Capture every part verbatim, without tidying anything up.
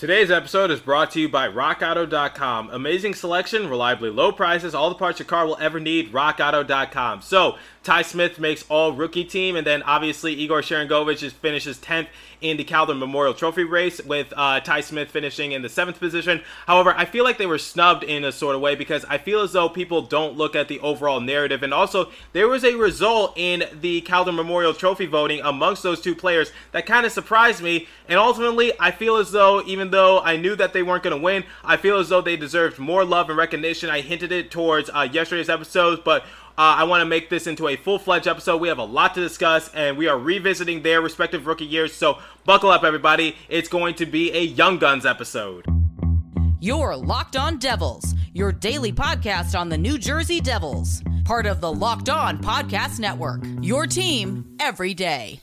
Today's episode is brought to you by rock auto dot com. Amazing selection, reliably low prices, all the parts your car will ever need, rock auto dot com. So, Ty Smith makes all-rookie team, and then obviously Igor Sharangovich just finishes tenth in the Calder Memorial Trophy race, with uh, Ty Smith finishing in the seventh position. However, I feel like they were snubbed in a sort of way because I feel as though people don't look at the overall narrative, and also there was a result in the Calder Memorial Trophy voting amongst those two players that kind of surprised me, and ultimately I feel as though even though I knew that they weren't going to win, I feel as though they deserved more love and recognition. I hinted it towards uh, yesterday's episode, but Uh, I want to make this into a full-fledged episode. We have a lot to discuss, and we are revisiting their respective rookie years. So buckle up, everybody. It's going to be a Young Guns episode. You're Locked On Devils, your daily podcast on the New Jersey Devils. Part of the Locked On Podcast Network, your team every day.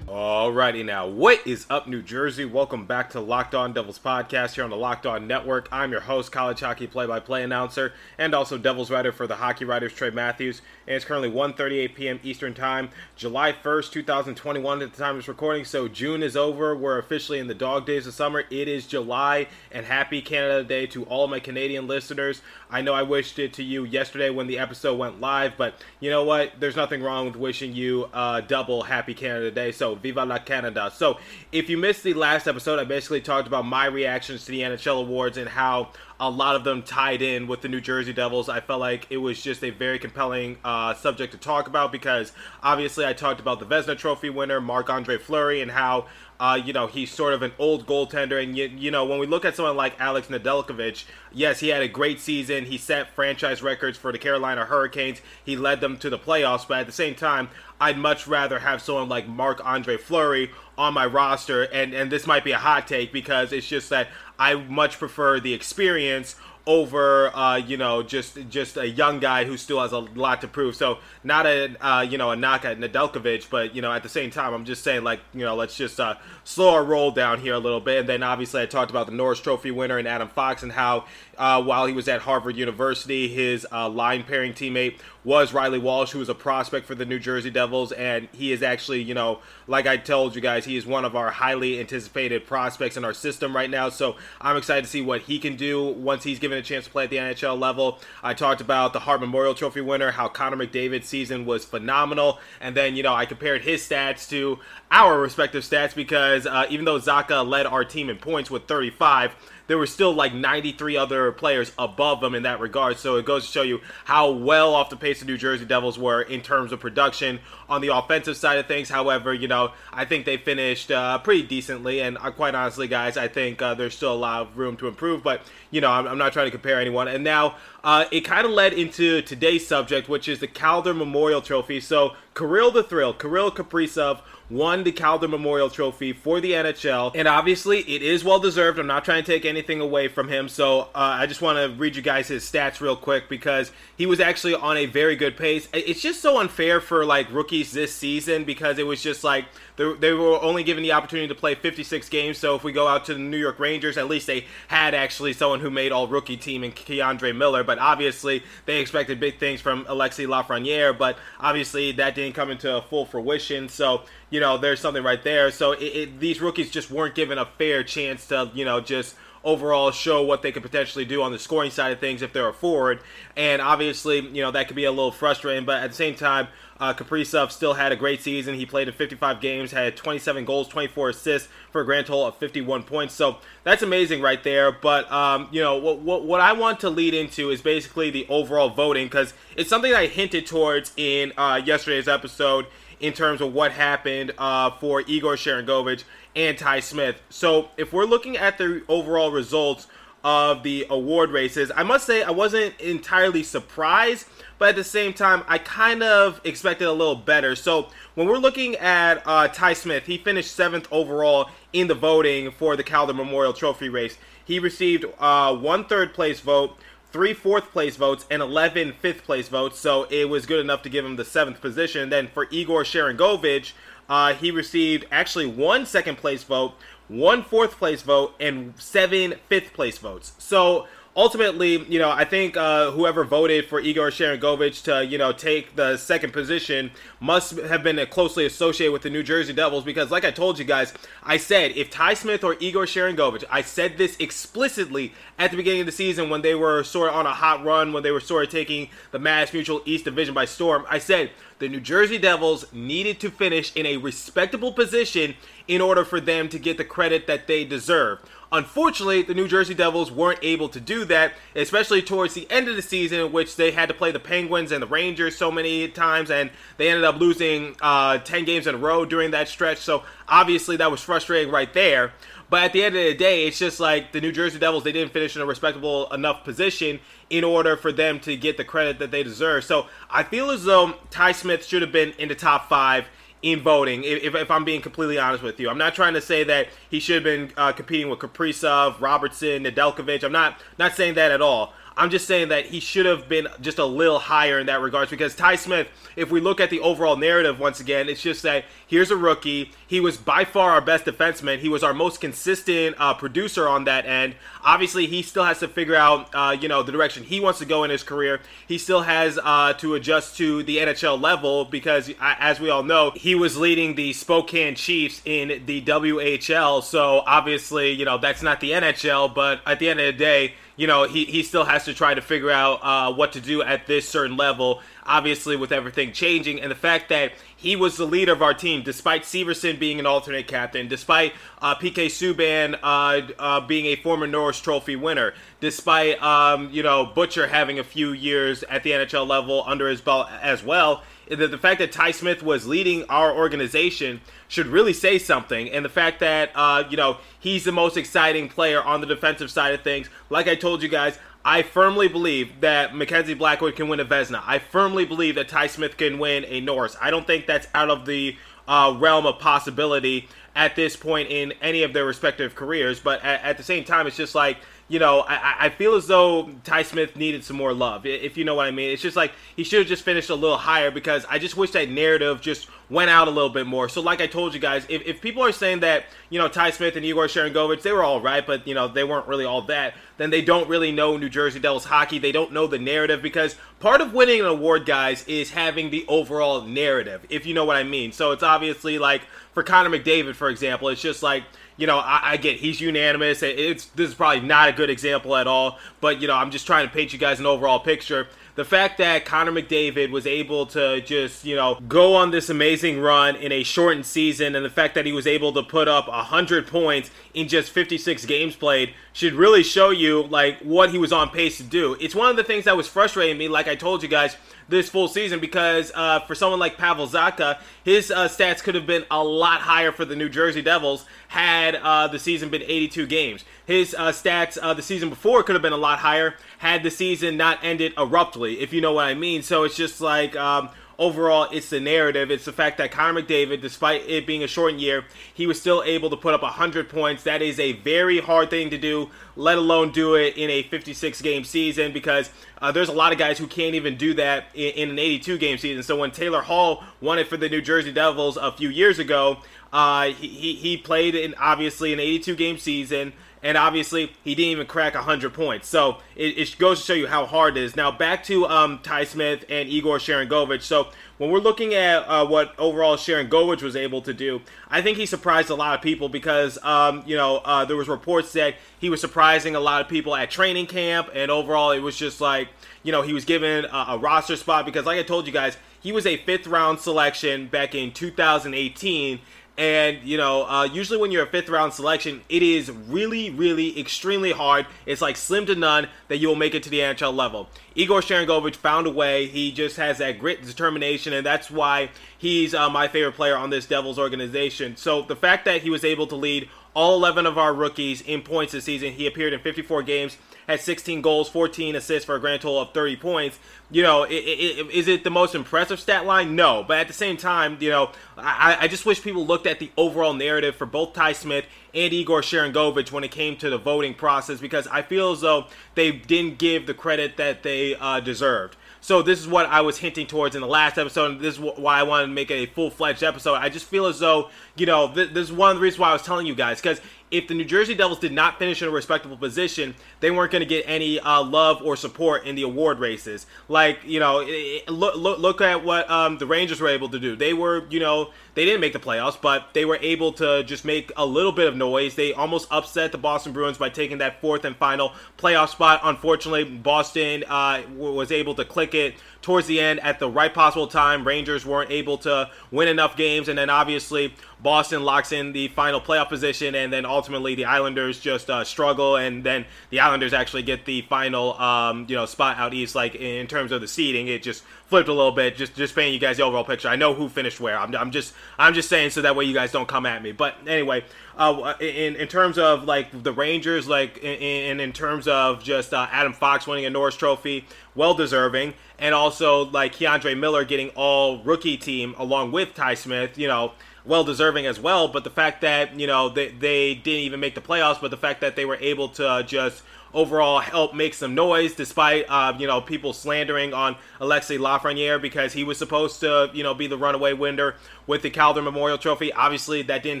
Alrighty now, what is up, New Jersey? Welcome back to Locked On Devils podcast here on the Locked On Network. I'm your host, college hockey play-by-play announcer, and also Devils writer for the Hockey Writers, Trey Matthews. And it's currently one thirty-eight p.m. Eastern Time, July first, twenty twenty-one at the time of this recording. So June is over. We're officially in the dog days of summer. It is July, and happy Canada Day to all my Canadian listeners. I know I wished it to you yesterday when the episode went live, but you know what? There's nothing wrong with wishing you uh, double happy Canada Day. So viva la Canada. So if you missed the last episode, I basically talked about my reactions to the N H L awards and how a lot of them tied in with the New Jersey Devils. I felt like it was just a very compelling uh, subject to talk about because obviously I talked about the Vezina Trophy winner, Marc-Andre Fleury, and how Uh, you know, he's sort of an old goaltender, and, you, you know, when we look at someone like Alex Nedeljkovic, yes, he had a great season. He set franchise records for the Carolina Hurricanes. He led them to the playoffs, but at the same time, I'd much rather have someone like Marc-Andre Fleury on my roster, and, and this might be a hot take because it's just that I much prefer the experience over, uh, you know, just just a young guy who still has a lot to prove. So not a, uh, you know, a knock at Nedeljkovic, but, you know, at the same time, I'm just saying, like, you know, let's just uh, slow our roll down here a little bit. And then obviously I talked about the Norris Trophy winner and Adam Fox and how uh, while he was at Harvard University, his uh, line pairing teammate was Riley Walsh, who was a prospect for the New Jersey Devils, and he is actually, you know, like I told you guys, he is one of our highly anticipated prospects in our system right now, so I'm excited to see what he can do once he's given a chance to play at the N H L level. I talked about the Hart Memorial Trophy winner, how Connor McDavid's season was phenomenal, and then, you know, I compared his stats to our respective stats because uh, even though Zacha led our team in points with thirty-five, there were still like ninety-three other players above them in that regard. So it goes to show you how well off the pace the New Jersey Devils were in terms of production on the offensive side of things. However, you know, I think they finished uh, pretty decently. And uh, quite honestly, guys, I think uh, there's still a lot of room to improve. But, you know, I'm, I'm not trying to compare anyone. And now uh, it kind of led into today's subject, which is the Calder Memorial Trophy. So Kirill the Thrill, Kirill Kaprizov, won the Calder Memorial Trophy for the N H L, and obviously it is well-deserved. I'm not trying to take anything away from him, so uh, I just want to read you guys his stats real quick because he was actually on a very good pace. It's just so unfair for, like, rookies this season because it was just, like, they, they were only given the opportunity to play fifty-six games, so if we go out to the New York Rangers, at least they had actually someone who made all-rookie team in K'Andre Miller, but obviously they expected big things from Alexis Lafrenière, but obviously that didn't come into full fruition, so you know, there's something right there. So it, it, these rookies just weren't given a fair chance to, you know, just overall show what they could potentially do on the scoring side of things if they're a forward. And obviously, you know, that could be a little frustrating. But at the same time, uh, Kaprizov still had a great season. He played in fifty-five games, had twenty-seven goals, twenty-four assists for a grand total of fifty-one points. So that's amazing right there. But, um, you know, what, what, what I want to lead into is basically the overall voting because it's something I hinted towards in uh, yesterday's episode in terms of what happened uh, for Igor Sharangovich and Ty Smith. So if we're looking at the overall results of the award races, I must say I wasn't entirely surprised, but at the same time, I kind of expected a little better. So when we're looking at uh, Ty Smith, he finished seventh overall in the voting for the Calder Memorial Trophy race. He received uh, one third place vote, three fourth-place votes, and eleven fifth-place votes, so it was good enough to give him the seventh position. Then for Igor Sharangovich, Uh, he received actually one second place vote, one fourth place vote, and seven fifth place votes. So ultimately, you know, I think uh, whoever voted for Igor Sharangovich to, you know, take the second position must have been closely associated with the New Jersey Devils, because like I told you guys, I said if Ty Smith or Igor Sharangovich, I said this explicitly at the beginning of the season when they were sort of on a hot run, when they were sort of taking the Mass Mutual East division by storm, I said the New Jersey Devils needed to finish in a respectable position in order for them to get the credit that they deserve. Unfortunately, the New Jersey Devils weren't able to do that, especially towards the end of the season, which they had to play the Penguins and the Rangers so many times, and they ended up losing uh, ten games in a row during that stretch, so obviously that was frustrating right there. But at the end of the day, it's just like the New Jersey Devils, they didn't finish in a respectable enough position in order for them to get the credit that they deserve. So I feel as though Ty Smith should have been in the top five in voting, if, if I'm being completely honest with you. I'm not trying to say that he should have been uh, competing with Kaprizov, Robertson, Nedeljkovic. I'm not not saying that at all. I'm just saying that he should have been just a little higher in that regards, because Ty Smith, if we look at the overall narrative once again, it's just that here's a rookie. He was by far our best defenseman. He was our most consistent uh, producer on that end. Obviously, he still has to figure out, uh, you know, the direction he wants to go in his career. He still has uh, to adjust to the N H L level because, as we all know, he was leading the Spokane Chiefs in the W H L. So obviously, you know, that's not the N H L, but at the end of the day, you know, he, he still has to try to figure out uh, what to do at this certain level, obviously with everything changing. And the fact that he was the leader of our team, despite Severson being an alternate captain, despite uh, P K Subban uh, uh, being a former Norris Trophy winner, despite, um, you know, Butcher having a few years at the N H L level under his belt as well, the, the fact that Ty Smith was leading our organization should really say something. And the fact that, uh, you know, he's the most exciting player on the defensive side of things. Like I told you guys, I firmly believe that Mackenzie Blackwood can win a Vezina. I firmly believe that Ty Smith can win a Norris. I don't think that's out of the uh, realm of possibility at this point in any of their respective careers. But at, at the same time, it's just like, you know, I, I feel as though Ty Smith needed some more love, if you know what I mean. It's just like he should have just finished a little higher, because I just wish that narrative just went out a little bit more. So like I told you guys, if, if people are saying that, you know, Ty Smith and Igor Sharangovich, they were all right, but, you know, they weren't really all that, then they don't really know New Jersey Devils hockey. They don't know the narrative, because part of winning an award, guys, is having the overall narrative, if you know what I mean. So it's obviously like for Connor McDavid, for example, it's just like, you know, I, I get he's unanimous. It's this is probably not a good example at all, but, you know, I'm just trying to paint you guys an overall picture. The fact that Connor McDavid was able to just, you know, go on this amazing run in a shortened season, and the fact that he was able to put up one hundred points in just fifty-six games played should really show you, like, what he was on pace to do. It's one of the things that was frustrating me, like I told you guys, this full season, because uh, for someone like Pavel Zacha, his uh, stats could have been a lot higher for the New Jersey Devils had uh, the season been eighty-two games. His uh, stats uh, the season before could have been a lot higher had the season not ended abruptly, if you know what I mean. So it's just like, um, overall, it's the narrative. It's the fact that Connor McDavid, despite it being a shortened year, he was still able to put up one hundred points. That is a very hard thing to do, let alone do it in a fifty-six game season, because uh, there's a lot of guys who can't even do that in, in an eighty-two game season. So when Taylor Hall won it for the New Jersey Devils a few years ago, uh, he, he played in, obviously, an eighty-two game season, and obviously he didn't even crack one hundred points. So it, it goes to show you how hard it is. Now back to um, Ty Smith and Igor Sharangovich. So when we're looking at uh, what overall Sharangovich was able to do, I think he surprised a lot of people, because um, you know uh, there was reports that he was surprising a lot of people at training camp, and overall it was just like, you know, he was given a, a roster spot, because like I told you guys, he was a fifth round selection back in two thousand eighteen. And, you know, uh, usually when you're a fifth-round selection, it is really, really extremely hard. It's like slim to none that you'll make it to the N H L level. Igor Sharangovich found a way. He just has that grit and determination, and that's why he's uh, my favorite player on this Devils organization. So the fact that he was able to lead all eleven of our rookies in points this season, he appeared in fifty-four games, had sixteen goals, fourteen assists for a grand total of thirty points. You know, it, it, it, is it the most impressive stat line? No. But at the same time, you know, I, I just wish people looked at the overall narrative for both Ty Smith and Igor Sharangovich when it came to the voting process, because I feel as though they didn't give the credit that they uh, deserved. So this is what I was hinting towards in the last episode, and this is why I wanted to make a full-fledged episode. I just feel as though, you know, this, this is one of the reasons why I was telling you guys, because if the New Jersey Devils did not finish in a respectable position, they weren't going to get any uh, love or support in the award races. Like, you know, it, look, look, look at what um, the Rangers were able to do. They were, you know, they didn't make the playoffs, but they were able to just make a little bit of noise. They almost upset the Boston Bruins by taking that fourth and final playoff spot. Unfortunately, Boston uh, was able to click it towards the end at the right possible time. Rangers weren't able to win enough games, and then obviously Boston locks in the final playoff position, and then ultimately the Islanders just uh, struggle, and then the Islanders actually get the final um, you know, spot out east. Like, in terms of the seeding, it just flipped a little bit, just just painting you guys the overall picture. I know who finished where. I'm, I'm just I'm just saying so that way you guys don't come at me. But anyway, uh, in in terms of like the Rangers, like in in terms of just uh, Adam Fox winning a Norris Trophy, well deserving, and also like K'Andre Miller getting all rookie team along with Ty Smith, you know, well deserving as well. But the fact that, you know, they they didn't even make the playoffs, but the fact that they were able to just overall help make some noise, despite uh, you know, people slandering on Alexis Lafrenière because he was supposed to, you know, be the runaway winner with the Calder Memorial Trophy. Obviously, that didn't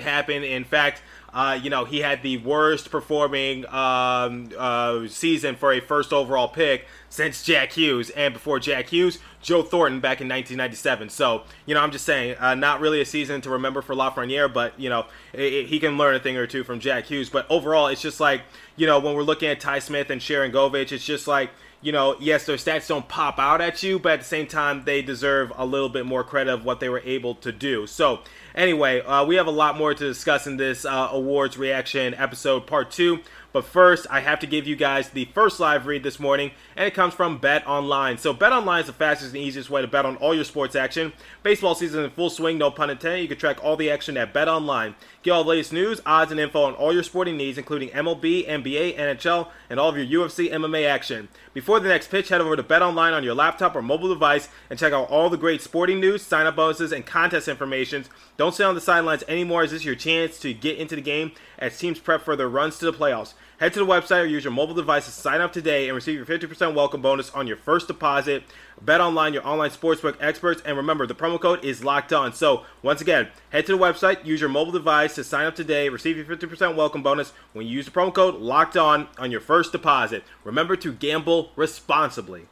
happen. In fact, uh, you know, he had the worst performing um, uh, season for a first overall pick since Jack Hughes, and before Jack Hughes, Joe Thornton back in nineteen ninety-seven. So, you know, I'm just saying, uh, not really a season to remember for Lafrenière, but, you know, it, it, he can learn a thing or two from Jack Hughes. But overall, it's just like, you know, when we're looking at Ty Smith and Sharangovich, it's just like, you know, yes, their stats don't pop out at you, but at the same time, they deserve a little bit more credit of what they were able to do. So anyway, uh, we have a lot more to discuss in this uh, awards reaction episode part two. But first, I have to give you guys the first live read this morning, and it comes from Bet Online. So Bet Online is the fastest and easiest way to bet on all your sports action. Baseball season is in full swing, no pun intended. You can track all the action at Bet Online. Get all the latest news, odds, and info on all your sporting needs, including M L B, N B A, N H L, and all of your U F C, M M A action. Before the next pitch, head over to Bet Online on your laptop or mobile device and check out all the great sporting news, sign-up bonuses, and contest information. Don't sit on the sidelines anymore, as this is your chance to get into the game as teams prep for their runs to the playoffs. Head to the website or use your mobile device to sign up today and receive your fifty percent welcome bonus on your first deposit. Bet Online, your online sportsbook experts. And remember, the promo code is locked on. So once again, head to the website, use your mobile device to sign up today, receive your fifty percent welcome bonus when you use the promo code locked on on your first deposit. Remember to gamble responsibly.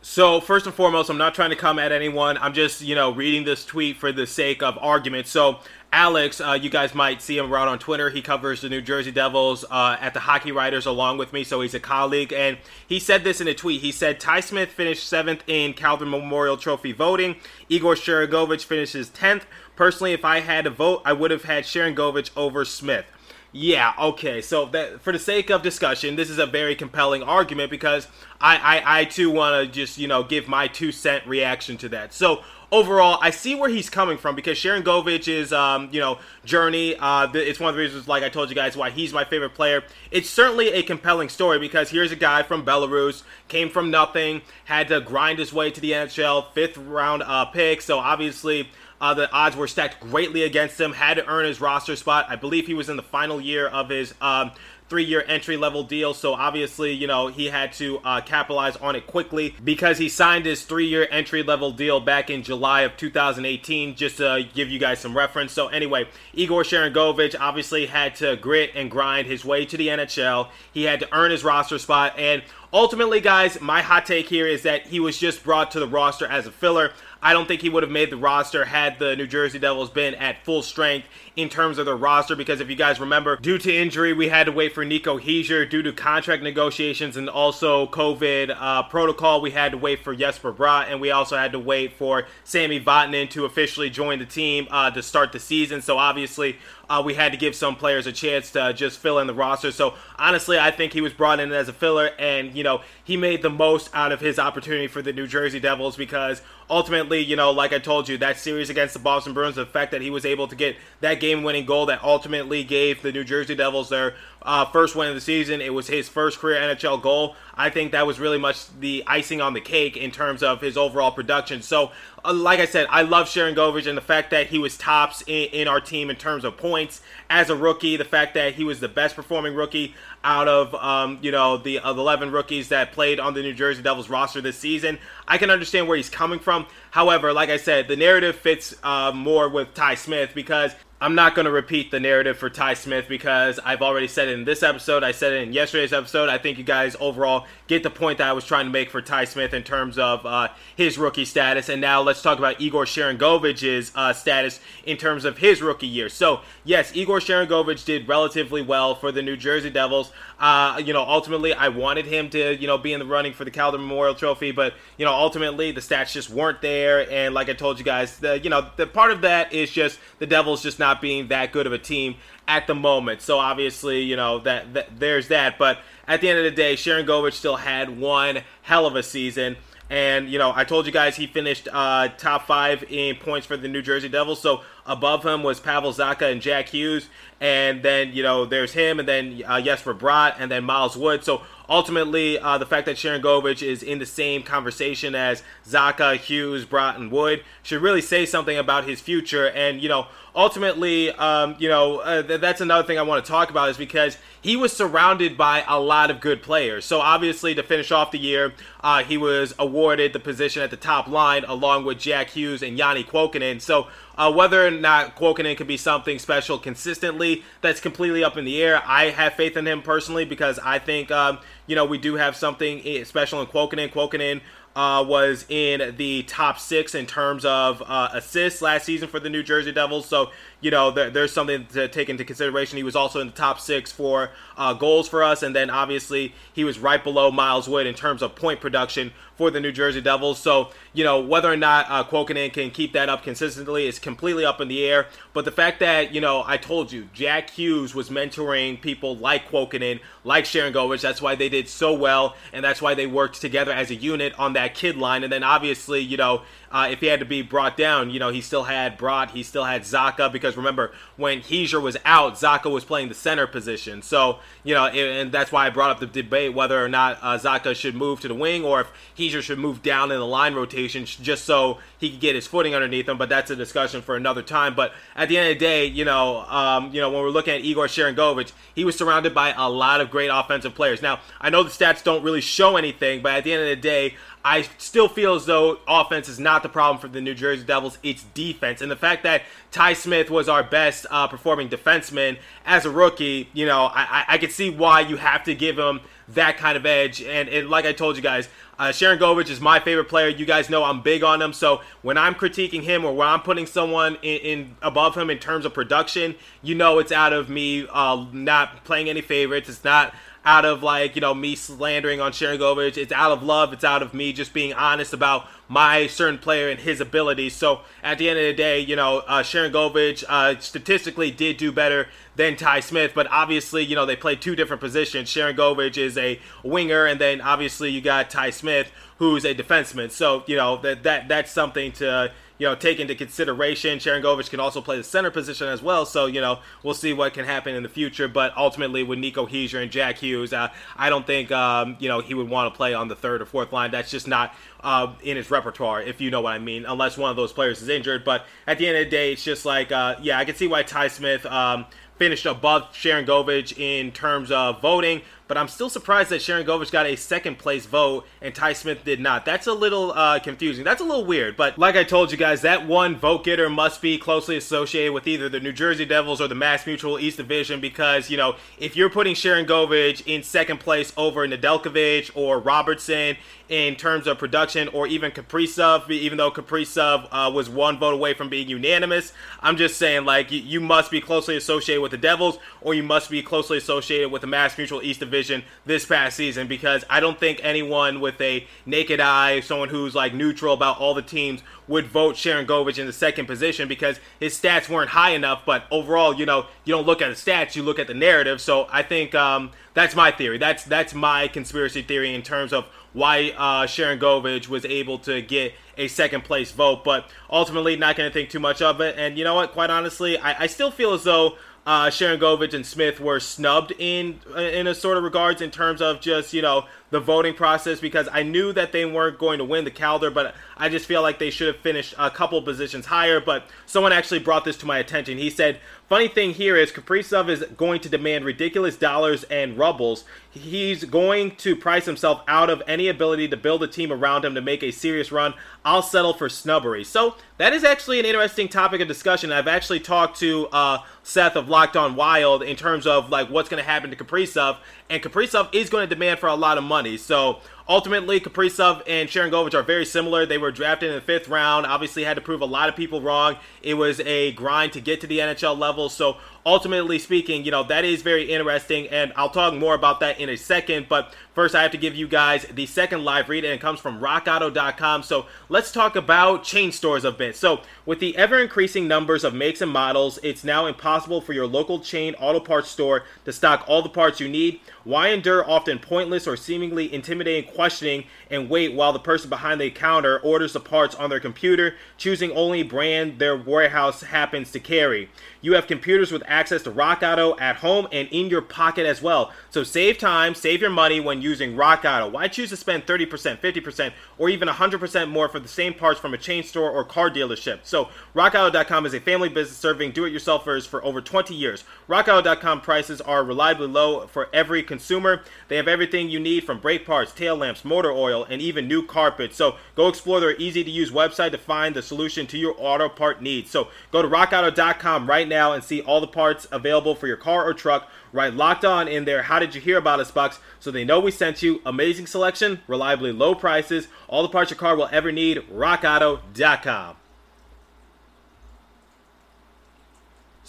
So first and foremost, I'm not trying to come at anyone. I'm just, you know, reading this tweet for the sake of argument. So Alex, uh, you guys might see him around on Twitter. He covers the New Jersey Devils uh, at the Hockey Writers along with me, so he's a colleague. And he said this in a tweet. He said, Ty Smith finished seventh in Calder Memorial Trophy voting. Igor Sharangovich finishes tenth. Personally, if I had to vote, I would have had Sharangovich over Smith. Yeah, okay, so that, for the sake of discussion, this is a very compelling argument because I, I, I too want to just, you know, give my two-cent reaction to that. So overall, I see where he's coming from because Sharangovich's, um, you know, journey, uh, it's one of the reasons, like I told you guys, why he's my favorite player. It's certainly a compelling story because here's a guy from Belarus, came from nothing, had to grind his way to the N H L, fifth-round uh, pick, so obviously Uh, the odds were stacked greatly against him, had to earn his roster spot. I believe he was in the final year of his um, three-year entry-level deal, so obviously, you know, he had to uh, capitalize on it quickly because he signed his three-year entry-level deal back in July of two thousand eighteen, just to give you guys some reference. So anyway, Igor Sharangovich obviously had to grit and grind his way to the N H L. He had to earn his roster spot, and ultimately, guys, my hot take here is that he was just brought to the roster as a filler. I don't think he would have made the roster had the New Jersey Devils been at full strength in terms of their roster, because if you guys remember, due to injury, we had to wait for Nico Hischier. Due to contract negotiations and also COVID uh, protocol, we had to wait for Jesper Bratt, and we also had to wait for Sami Vatanen to officially join the team uh, to start the season. So obviously, Uh, we had to give some players a chance to just fill in the roster. So, honestly, I think he was brought in as a filler, and, you know, he made the most out of his opportunity for the New Jersey Devils because ultimately, you know, like I told you, that series against the Boston Bruins, the fact that he was able to get that game-winning goal that ultimately gave the New Jersey Devils their uh, first win of the season, it was his first career N H L goal. I think that was really much the icing on the cake in terms of his overall production. So, uh, like I said, I love Sharangovich and the fact that he was tops in, in our team in terms of points as a rookie, the fact that he was the best-performing rookie out of, um, you know, the, uh, the eleven rookies that played on the New Jersey Devils roster this season. I can understand where he's coming from. However, like I said, the narrative fits uh, more with Ty Smith, because I'm not going to repeat the narrative for Ty Smith because I've already said it in this episode. I said it in yesterday's episode. I think you guys overall get the point that I was trying to make for Ty Smith in terms of uh, his rookie status. And now let's talk about Igor Sharangovich's uh, status in terms of his rookie year. So, yes, Igor Sharangovich did relatively well for the New Jersey Devils. Uh, you know, ultimately, I wanted him to, you know, be in the running for the Calder Memorial Trophy. But, you know, ultimately, the stats just weren't there. And like I told you guys, the, you know, the part of that is just the Devils just not not being that good of a team at the moment. So obviously, you know, that, that there's that. But at the end of the day, Sharangovich still had one hell of a season. And, you know, I told you guys he finished uh, top five in points for the New Jersey Devils. So above him was Pavel Zacha and Jack Hughes. And then, you know, there's him. And then uh, Jesper Bratt. And then Miles Wood. So ultimately, uh, the fact that Sharangovich is in the same conversation as Zacha, Hughes, Bratt, and Wood should really say something about his future. And, you know, ultimately, um, you know, uh, th- that's another thing I want to talk about, is because he was surrounded by a lot of good players. So obviously, to finish off the year, uh, he was awarded the position at the top line along with Jack Hughes and Janne Kuokkanen. So uh, whether or not Kuokkanen could be something special consistently, that's completely up in the air. I have faith in him personally because I think, um, you know, we do have something special in Kuokkanen. Kuokkanen uh, was in the top six in terms of uh, assists last season for the New Jersey Devils. So, you know, there, there's something to take into consideration. He was also in the top six for uh, goals for us. And then obviously he was right below Miles Wood in terms of point production for the New Jersey Devils. So, you know, whether or not uh, Kuokkanen can keep that up consistently is completely up in the air. But the fact that, you know, I told you, Jack Hughes was mentoring people like Kuokkanen, like Sharangovich. That's why they did so well. And that's why they worked together as a unit on that kid line. And then obviously, you know, Uh, if he had to be brought down, you know, he still had Bratt, he still had Zacha, because remember, when Hischier was out, Zacha was playing the center position. So, you know, it, and that's why I brought up the debate whether or not uh, Zacha should move to the wing or if Hischier should move down in the line rotation just so he could get his footing underneath him. But that's a discussion for another time. But at the end of the day, you know, um, you know, when we're looking at Igor Sharangovich, he was surrounded by a lot of great offensive players. Now, I know the stats don't really show anything, but at the end of the day, I still feel as though offense is not the problem for the New Jersey Devils. It's defense. And the fact that Ty Smith was our best uh, performing defenseman as a rookie, you know, I, I could see why you have to give him that kind of edge. And, and like I told you guys, Uh, Sharangovich is my favorite player. You guys know I'm big on him. So when I'm critiquing him or when I'm putting someone in, in above him in terms of production, you know it's out of me uh, not playing any favorites. It's not out of, like, you know, me slandering on Sharangovich. It's out of love. It's out of me just being honest about my certain player and his abilities. So at the end of the day, you know, uh, Sharangovich uh, statistically did do better than Ty Smith. But obviously, you know, they play two different positions. Sharangovich is a winger, and then obviously you got Ty Smith, who's a defenseman. So, you know, that that that's something to, you know, take into consideration. Sharangovich can also play the center position as well. So, you know, we'll see what can happen in the future. But ultimately, with Nico Hischier and Jack Hughes, uh, I don't think, um, you know, he would want to play on the third or fourth line. That's just not uh, in his repertoire, if you know what I mean, unless one of those players is injured. But at the end of the day, it's just like, uh, yeah, I can see why Ty Smith um, finished above Sharangovich in terms of voting. But I'm still surprised that Sharangovich got a second-place vote and Ty Smith did not. That's a little uh, confusing. That's a little weird. But like I told you guys, that one vote-getter must be closely associated with either the New Jersey Devils or the Mass Mutual East Division because, you know, if you're putting Sharangovich in second place over Nedeljkovic or Robertson in terms of production or even Kaprizov, even though Kaprizov uh, was one vote away from being unanimous, I'm just saying, like, you, you must be closely associated with the Devils or you must be closely associated with the Mass Mutual East Division division this past season, because I don't think anyone with a naked eye, someone who's like neutral about all the teams, would vote Sharangovich in the second position because his stats weren't high enough. But overall, you know, you don't look at the stats, you look at the narrative. So I think um, that's my theory. That's that's my conspiracy theory in terms of why uh, Sharangovich was able to get a second place vote, but ultimately not going to think too much of it. And you know what? Quite honestly, I, I still feel as though uh, Sharangovich and Smith were snubbed in in a sort of regards in terms of just, you know, the voting process, because I knew that they weren't going to win the Calder, but I just feel like they should have finished a couple positions higher. But someone actually brought this to my attention. He said, funny thing here is Kaprizov is going to demand ridiculous dollars and rubles. He's going to price himself out of any ability to build a team around him to make a serious run. I'll settle for snubbery. So that is actually an interesting topic of discussion. I've actually talked to uh, Seth of Locked On Wild in terms of like what's going to happen to Kaprizov, and Kaprizov is going to demand for a lot of money. So ultimately, Kaprizov and Sharangovich are very similar. They were drafted in the fifth round, obviously had to prove a lot of people wrong. It was a grind to get to the N H L level. So ultimately speaking, you know, that is very interesting, and I'll talk more about that in a second. But first, I have to give you guys the second live read, and it comes from rock auto dot com. So let's talk about chain stores a bit. So with the ever-increasing numbers of makes and models, it's now impossible for your local chain auto parts store to stock all the parts you need. Why endure often pointless or seemingly intimidating questioning and wait while the person behind the counter orders the parts on their computer, choosing only brand their warehouse happens to carry? You have computers with access to Rock Auto at home and in your pocket as well. So save time, save your money when using Rock Auto. Why choose to spend thirty percent, fifty percent, or even one hundred percent more for the same parts from a chain store or car dealership? So rock auto dot com is a family business serving do-it-yourselfers for over twenty years. rock auto dot com prices are reliably low for every consumer. Consumer. They have everything you need from brake parts, tail lamps, motor oil, and even new carpet. So go explore their easy-to-use website to find the solution to your auto part needs. So go to rock auto dot com right now and see all the parts available for your car or truck. Right, Locked On in there. How did you hear about us, Bucks? So they know we sent you. Amazing selection, reliably low prices, all the parts your car will ever need. rock auto dot com.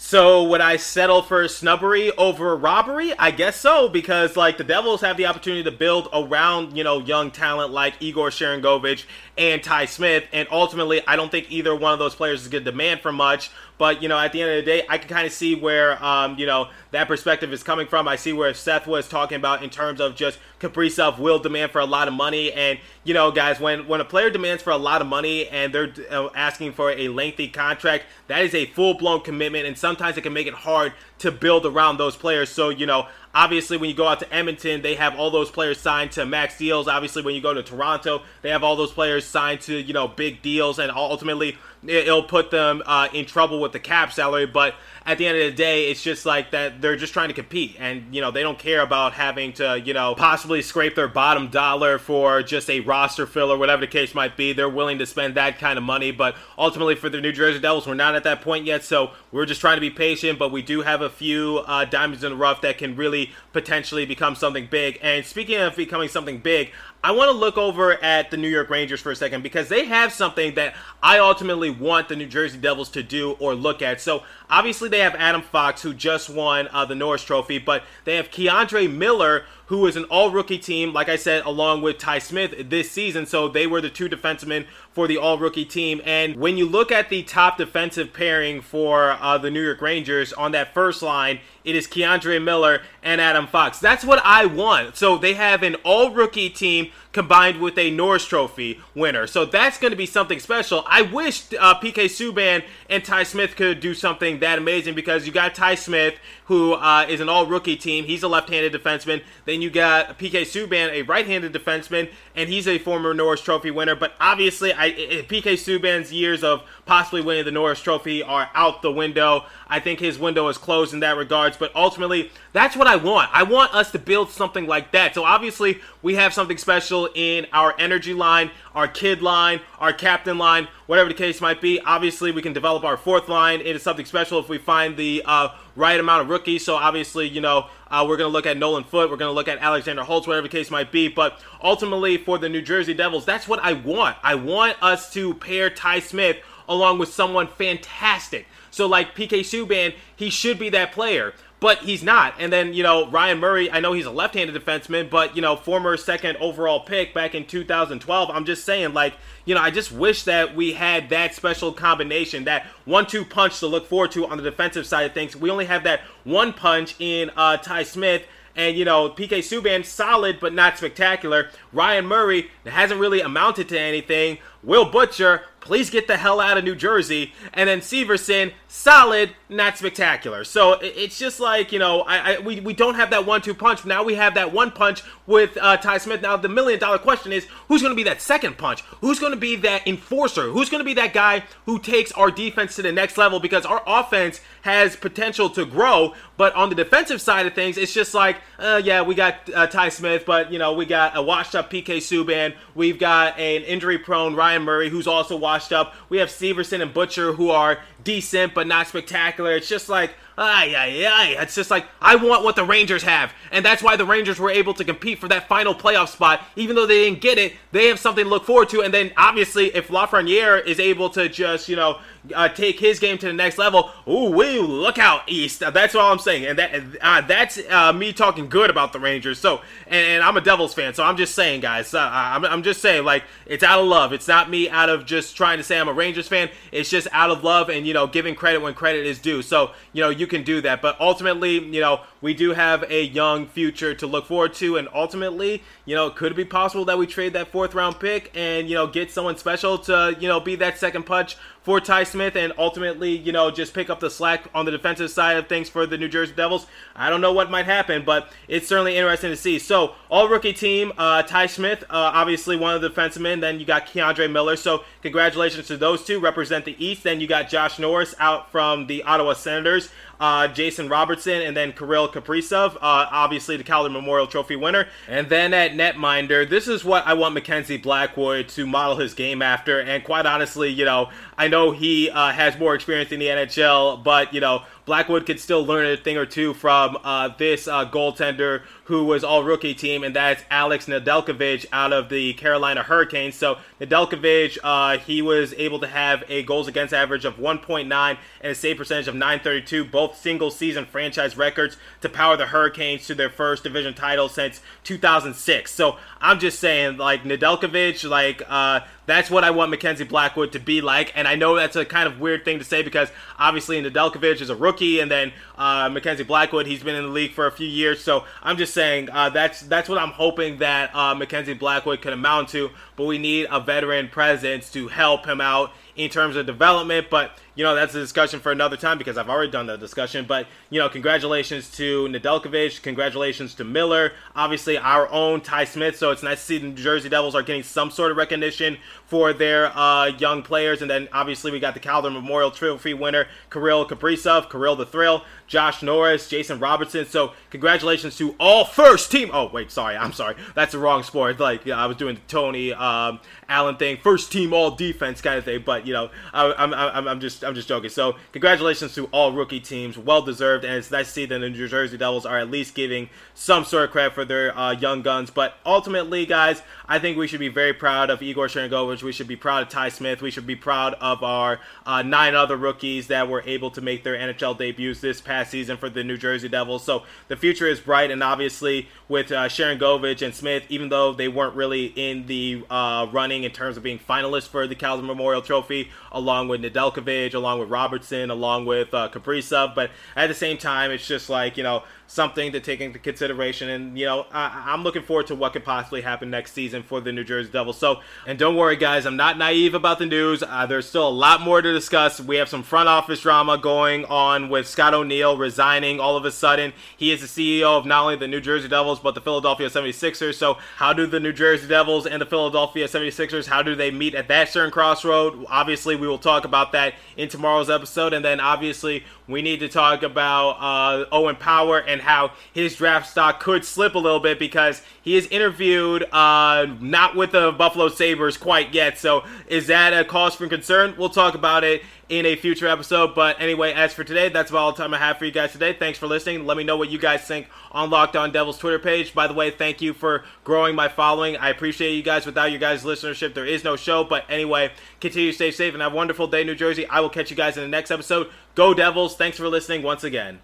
So would I settle for snubbery over robbery? I guess so, because like the Devils have the opportunity to build around, you know, young talent like Igor Sharangovich and Ty Smith, and ultimately I don't think either one of those players is going to demand for much. But, you know, at the end of the day, I can kind of see where, um, you know, that perspective is coming from. I see where Seth was talking about in terms of just Kaprizov will demand for a lot of money. And, you know, guys, when, when a player demands for a lot of money and they're uh, asking for a lengthy contract, that is a full-blown commitment, and sometimes it can make it hard to build around those players. So, you know, obviously, when you go out to Edmonton, they have all those players signed to max deals. Obviously, when you go to Toronto, they have all those players signed to, you know, big deals, and ultimately it'll put them uh, in trouble with the cap salary. But at the end of the day, it's just like that they're just trying to compete, and, you know, they don't care about having to, you know, possibly scrape their bottom dollar for just a roster fill or whatever the case might be. They're willing to spend that kind of money, but ultimately for the New Jersey Devils, we're not at that point yet, so we're just trying to be patient, but we do have a few uh, diamonds in the rough that can really potentially become something big. And speaking of becoming something big, I want to look over at the New York Rangers for a second, because they have something that I ultimately want the New Jersey Devils to do or look at. So obviously they have Adam Fox, who just won uh, the Norris Trophy, but they have K'Andre Miller, who is an all-rookie team, like I said, along with Ty Smith this season. So they were the two defensemen for the all-rookie team. And when you look at the top defensive pairing for uh, the New York Rangers on that first line, it is K'Andre Miller and Adam Fox. That's what I want. So they have an all-rookie team combined with a Norris Trophy winner. So that's going to be something special. I wish uh, P K. Subban and Ty Smith could do something that amazing, because you got Ty Smith, who uh, is an all-rookie team. He's a left-handed defenseman. Then you got P K. Subban, a right-handed defenseman, and he's a former Norris Trophy winner. But obviously, I, P K. Subban's years of possibly winning the Norris Trophy are out the window. I think his window is closed in that regards. But ultimately, that's what I want. I want us to build something like that. So obviously, we have something special in our energy line, our kid line, our captain line, whatever the case might be. Obviously, we can develop our fourth line into something special if we find the uh, right amount of rookies. So obviously, you know, uh, we're going to look at Nolan Foote. We're going to look at Alexander Holtz, whatever the case might be. But ultimately, for the New Jersey Devils, that's what I want. I want us to pair Ty Smith along with someone fantastic. So like P K. Subban, he should be that player, but he's not. And then, you know, Ryan Murray, I know he's a left-handed defenseman, but, you know, former second overall pick back in two thousand twelve, I'm just saying, like, you know, I just wish that we had that special combination, that one two punch to look forward to on the defensive side of things. We only have that one punch in uh, Ty Smith. And, you know, P K. Subban, solid but not spectacular. Ryan Murray hasn't really amounted to anything. Will Butcher, please get the hell out of New Jersey. And then Severson, solid, not spectacular. So it's just like, you know, I, I we, we don't have that one two punch. Now we have that one punch with uh, Ty Smith. Now the million-dollar question is, who's going to be that second punch? Who's going to be that enforcer? Who's going to be that guy who takes our defense to the next level? Because our offense has potential to grow. But on the defensive side of things, it's just like, uh, yeah, we got uh, Ty Smith, but, you know, we got a washed-up P K. Subban. We've got an injury-prone Ryan Murray, who's also washed up. We have Severson and Butcher, who are decent but not spectacular. It's just like, ay, ay, ay. It's just like, I want what the Rangers have. And that's why the Rangers were able to compete for that final playoff spot. Even though they didn't get it, they have something to look forward to. And then, obviously, if Lafrenière is able to just, you know, uh, take his game to the next level, ooh, wee, look out, East. That's all I'm saying. And that uh, that's uh, me talking good about the Rangers. So, and, and I'm a Devils fan, so I'm just saying, guys. Uh, I'm, I'm just saying, like, it's out of love. It's not me out of just trying to say I'm a Rangers fan. It's just out of love and, you know, giving credit when credit is due. So, you know, you can do that. But ultimately, you know, we do have a young future to look forward to. And ultimately, you know, could it be possible that we trade that fourth round pick and, you know, get someone special to, you know, be that second punch for Ty Smith and ultimately, you know, just pick up the slack on the defensive side of things for the New Jersey Devils? I don't know what might happen, but it's certainly interesting to see. So, all-rookie team, uh, Ty Smith, uh, obviously one of the defensemen. Then you got K'Andre Miller. So, congratulations to those two. Represent the East. Then you got Josh Norris out from the Ottawa Senators. Uh, Jason Robertson, and then Kirill Kaprizov, uh, obviously the Calder Memorial Trophy winner. And then at netminder, this is what I want Mackenzie Blackwood to model his game after. And quite honestly, you know, I know he uh, has more experience in the N H L, but, you know, Blackwood could still learn a thing or two from uh, this uh, goaltender who was all-rookie team, and that's Alex Nedeljkovic out of the Carolina Hurricanes. So Nedeljkovic, uh, he was able to have a goals against average of one point nine and a save percentage of nine thirty-two, both single-season franchise records to power the Hurricanes to their first division title since two thousand six. So I'm just saying, like, Nedeljkovic, like, uh, that's what I want Mackenzie Blackwood to be like, and I know that's a kind of weird thing to say because obviously Nedeljkovic is a rookie, and then uh, Mackenzie Blackwood, he's been in the league for a few years, so I'm just saying uh, that's that's what I'm hoping that uh, Mackenzie Blackwood could amount to, but we need a veteran presence to help him out in terms of development. But, you know, that's a discussion for another time because I've already done the discussion. But, you know, congratulations to Nedeljkovic. Congratulations to Miller. Obviously, our own Ty Smith. So it's nice to see the New Jersey Devils are getting some sort of recognition for their uh, young players. And then, obviously, we got the Calder Memorial Trophy winner, Kirill Kaprizov, Kirill the Thrill, Josh Norris, Jason Robertson. So congratulations to all first team. Oh, wait, sorry. I'm sorry. That's the wrong sport. Like, you know, I was doing the Tony um, Allen thing, first team all defense kind of thing. But, you know, I, I'm, I'm, I'm just I'm just joking. So congratulations to all rookie teams. Well-deserved, and it's nice to see that the New Jersey Devils are at least giving some sort of credit for their uh, young guns. But ultimately, guys, I think we should be very proud of Igor Sharangovich. We should be proud of Ty Smith. We should be proud of our uh, nine other rookies that were able to make their N H L debuts this past season for the New Jersey Devils. So the future is bright, and obviously with uh, Sharangovich and Smith, even though they weren't really in the uh, running in terms of being finalists for the Calder Memorial Trophy, along with Nedeljkovic, along with Robertson, along with uh, Kaprizov. But at the same time, it's just like, you know, something to take into consideration. And, you know, I- I'm looking forward to what could possibly happen next season for the New Jersey Devils. So, and don't worry, guys, I'm not naive about the news. Uh, there's still a lot more to discuss. We have some front office drama going on with Scott O'Neill resigning all of a sudden. He is the C E O of not only the New Jersey Devils, but the Philadelphia seventy-sixers. So how do the New Jersey Devils and the Philadelphia seventy-sixers, how do they meet at that certain crossroad? Obviously, we will talk about that in tomorrow's episode. And then, obviously, we need to talk about uh, Owen Power and how his draft stock could slip a little bit because he is interviewed uh, not with the Buffalo Sabres quite quite yet. So is that a cause for concern? We'll talk about it in a future episode. But anyway, as for today, that's about all the time I have for you guys today. Thanks for listening. Let me know what you guys think on Locked On Devils Twitter page. By the way, thank you for growing my following. I appreciate you guys. Without you guys' listenership, there is no show. But anyway, continue to stay safe and have a wonderful day, New Jersey. I will catch you guys in the next episode. Go Devils. Thanks for listening once again.